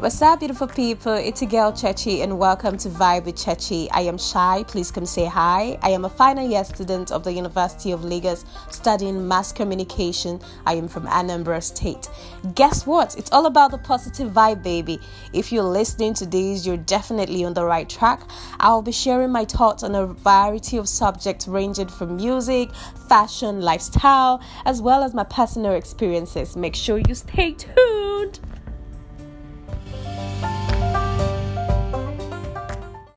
What's up, beautiful people? It's your girl Chechi, and welcome to Vibe with Chechi. I am Shai. Please come say hi. I am a final year student of the University of Lagos studying mass communication. I am from Anambra State. Guess what? It's all about the positive vibe, baby. If you're listening to this, you're definitely on the right track. I'll be sharing my thoughts on a variety of subjects ranging from music, fashion, lifestyle, as well as my personal experiences. Make sure you stay tuned.